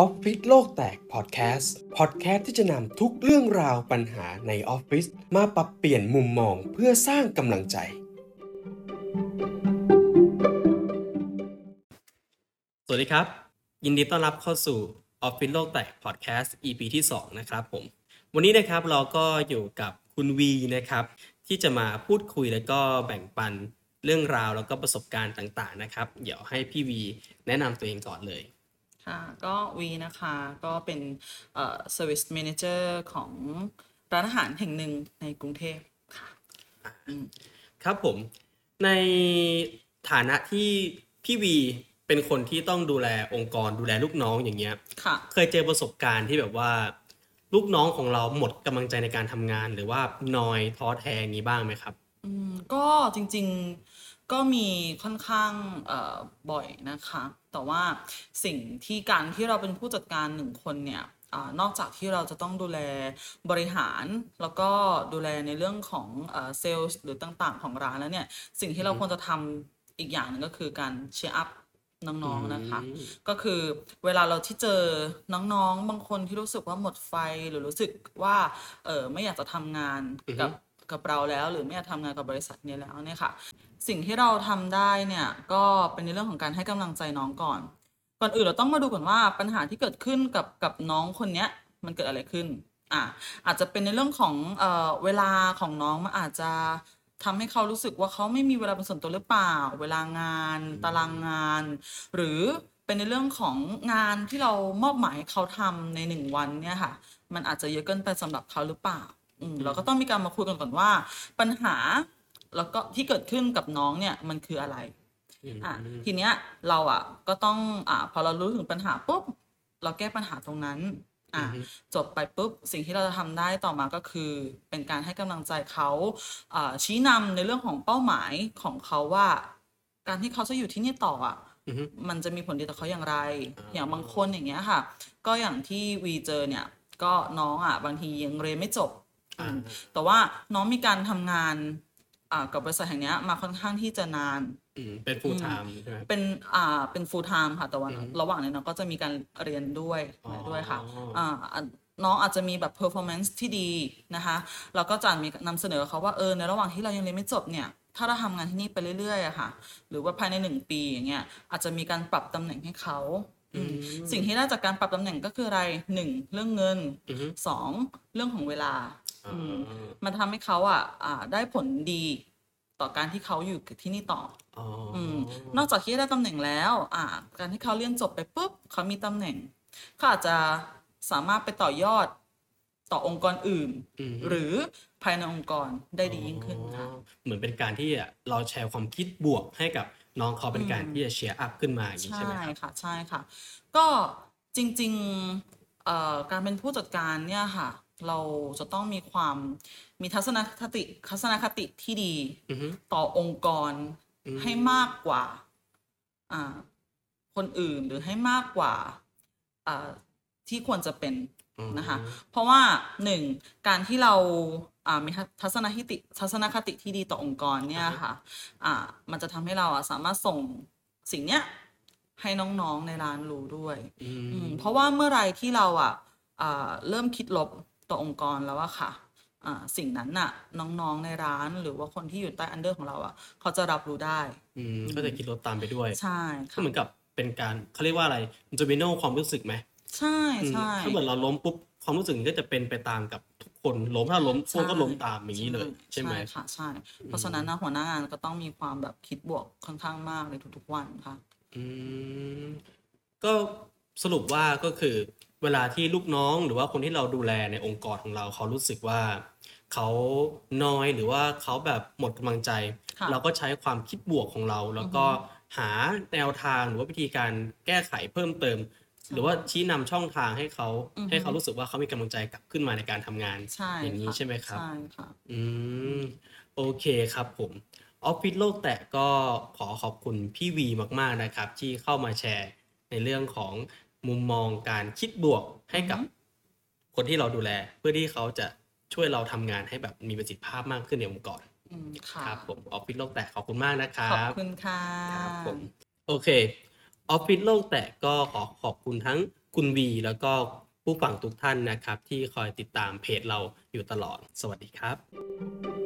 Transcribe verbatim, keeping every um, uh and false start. ออฟฟิศโลกแตกพอดแคสต์พอดแคสต์ที่จะนำทุกเรื่องราวปัญหาในออฟฟิศมาปรับเปลี่ยนมุมมองเพื่อสร้างกำลังใจสวัสดีครับยินดีต้อนรับเข้าสู่ออฟฟิศโลกแตกพอดแคสต์ อี พี ที่สองนะครับผมวันนี้นะครับเราก็อยู่กับคุณวีนะครับที่จะมาพูดคุยแล้วก็แบ่งปันเรื่องราวแล้วก็ประสบการณ์ต่างๆนะครับเดี๋ยวให้พี่วีแนะนำตัวเองก่อนเลยค่ะก็วีนะคะก็เป็นเอ่อ service manager ของร้านอาหารแห่งหนึ่งในกรุงเทพค่ะครับผมในฐานะที่พี่วีเป็นคนที่ต้องดูแลองค์กรดูแลลูกน้องอย่างเงี้ยเคยเจอประสบการณ์ที่แบบว่าลูกน้องของเราหมดกำลังใจในการทำงานหรือว่านอยท้อแท้อย่างนี้บ้างไหมครับอืมก็จริงๆก็มีค่อนข้างเอ่อบ่อยนะคะแต่ว่าสิ่งที่การที่เราเป็นผู้จัดการหนึ่งคนเนี่ยอ่านอกจากที่เราจะต้องดูแลบริหารแล้วก็ดูแลในเรื่องของเอ่อเซลล์หรือต่างๆของร้านแล้วเนี่ยสิ่งที่เราควรจะทำอีกอย่างนึงก็คือการเชียร์อัพน้องๆนะคะก็คือเวลาเราที่เจอน้องๆบางคนที่รู้สึกว่าหมดไฟหรือรู้สึกว่าเออไม่อยากจะทำงานกับกับเราแล้วหรือไม่อยากทำงานกับบริษัทนี้แล้วเนี่ยค่ะสิ่งที่เราทำได้เนี่ยก็เป็นในเรื่องของการให้กำลังใจน้องก่อนก่อนอื่นเราต้องมาดูก่อนว่าปัญหาที่เกิดขึ้นกับกับน้องคนเนี้ยมันเกิดอะไรขึ้นอ่ะอาจจะเป็นในเรื่องของเอ่อเวลาของน้องมันอาจจะทำให้เขารู้สึกว่าเขาไม่มีเวลาเป็นส่วนตัวหรือเปล่าเวลางานตารางงานหรือเป็นในเรื่องของงานที่เรามอบหมายให้เขาทำในหนึ่งวันเนี่ยค่ะมันอาจจะเยอะเกินไปสำหรับเขาหรือเปล่าเราก็ต้องมีการมาคุยกันก่อนว่าปัญหาแล้วก็ที่เกิดขึ้นกับน้องเนี่ยมันคืออะไรอ่ะทีเนี้ยเราอ่ะก็ต้องอ่ะพอเรารู้ถึงปัญหาปุ๊บเราแก้ปัญหาตรงนั้นอ่ะจบไปปุ๊บสิ่งที่เราจะทำได้ต่อมาก็คือเป็นการให้กำลังใจเขาอ่าชี้นำในเรื่องของเป้าหมายของเขาว่าการที่เขาจะอยู่ที่นี่ต่ออ่ะมันจะมีผลดีต่อเขาอย่างไรอย่างบางคนอย่างเงี้ยค่ะก็อย่างที่วีเจอเนี่ยก็น้องอ่ะบางทียังเรียนไม่จบแต่ว่าน้องมีการทำงานอ่ากับบริษัทแห่งนี้มาค่อนข้างที่จะนานเป็น full time ใช่ไหมเป็นอ่าเป็น full time ค่ะแต่ว่าระหว่างนี้น้องก็จะมีการเรียนด้วยด้วยค่ะอ่าน้องอาจจะมีแบบ performance ที่ดีนะคะแล้วก็จะมีนำเสนอเขาว่าเออในระหว่างที่เรายังเรียนไม่จบเนี่ยถ้าเราทำงานที่นี่ไปเรื่อยๆอะค่ะหรือว่าภายในหนึ่งปีอย่างเงี้ยอาจจะมีการปรับตำแหน่งให้เขาสิ่งที่ได้จากการปรับตำแหน่งก็คืออะไรหนึ่งเรื่องเงินสองเรื่องของเวลามันทำให้เขาอ่ะได้ผลดีต่อการที่เขาอยู่ที่นี่ต่อ oh. นอกจากที่ได้ตำแหน่งแล้วการที่เขาเรียนจบไปปุ๊บเขามีตำแหน่งเขาอาจจะสามารถไปต่อยอดต่อองค์กรอื่น mm-hmm. หรือภายในองค์กรได้ดียิ่งขึ้นค่ะ oh. เหมือนเป็นการที่เราแชร์ความคิดบวกให้กับน้องเขาเป็นการที่จะเชียร์อัพขึ้นมาอย่างนี้ใช่ไหมใช่ค่ะใช่ค่ะก็จริงๆการเป็นผู้จัดการเนี่ยค่ะเราจะต้องมีความมีทัศนคติทัศนคติที่ดี mm-hmm. ต่อองค์กร mm-hmm. ให้มากกว่าอ่าคนอื่นหรือให้มากกว่าอ่าที่ควรจะเป็น mm-hmm. นะคะเพราะว่าหนึ่งการที่เราอ่ามีทัศนคติทัศนคติที่ดีต่อองค์กรเนี่ย mm-hmm. ค่ะอ่ามันจะทำให้เราอ่ะสามารถส่งสิ่งเนี้ยให้น้องๆในร้านรู้ด้วย mm-hmm. เพราะว่าเมื่อไรที่เราอ่ะอ่าเริ่มคิดลบต่อองค์กรแล้วอะค่ะสิ่งนั้นน่ะน้องๆในร้านหรือว่าคนที่อยู่ใต้อันเดอร์ของเราอะเขาจะรับรู้ได้ก็จะคิดลบตามไปด้วยใช่ค่ะเหมือนกับเป็นการเขาเรียกว่าอะไรมันจะเป็นเรื่องความรู้สึกไหมใช่ใช่ถ้าเหมือนเราล้มปุ๊บความรู้สึกก็จะเป็นไปตามกับทุกคนล้มถ้าล้มพวกก็ล้มตามอย่างนี้เลยใช่ไหมค่ะใช่เพราะฉะนั้นนะหัวหน้างานก็ต้องมีความแบบคิดบวกค่อนข้างมากในทุกๆวันค่ะก็สรุปว่าก็คือเวลาที่ลูกน้องหรือว่าคนที่เราดูแลในองค์กรของเราเขารู้สึกว่าเขาน้อยหรือว่าเขาแบบหมดกำลังใจเราก็ใช้ความคิดบวกของเราแล้วก็หาแนวทางหรือว่าวิธีการแก้ไขเพิ่มเติมหรือว่าชี้นำช่องทางให้เขาให้เขารู้สึกว่าเขามีกำลังใจกลับขึ้นมาในการทำงานอย่างนี้ใช่ไหมครับใช่ค่ะอืมโอเคครับผมออฟฟิศโลกแตกก็ขอขอบคุณพี่วีมากๆนะครับที่เข้ามาแชร์ในเรื่องของมุมมองการคิดบวกให้กับคนที่เราดูแลเพื่อที่เขาจะช่วยเราทำงานให้แบบมีประสิทธิภาพมากขึ้นในองค์กรครับผมออฟฟิศโลกแตกขอบคุณมากนะครับขอบคุณค่ะครับผมโอเคออฟฟิศโลกแตกก็ขอขอบคุณทั้ง คุณวีแล้วก็ผู้ฟังทุกท่านนะครับที่คอยติดตามเพจเราอยู่ตลอดสวัสดีครับ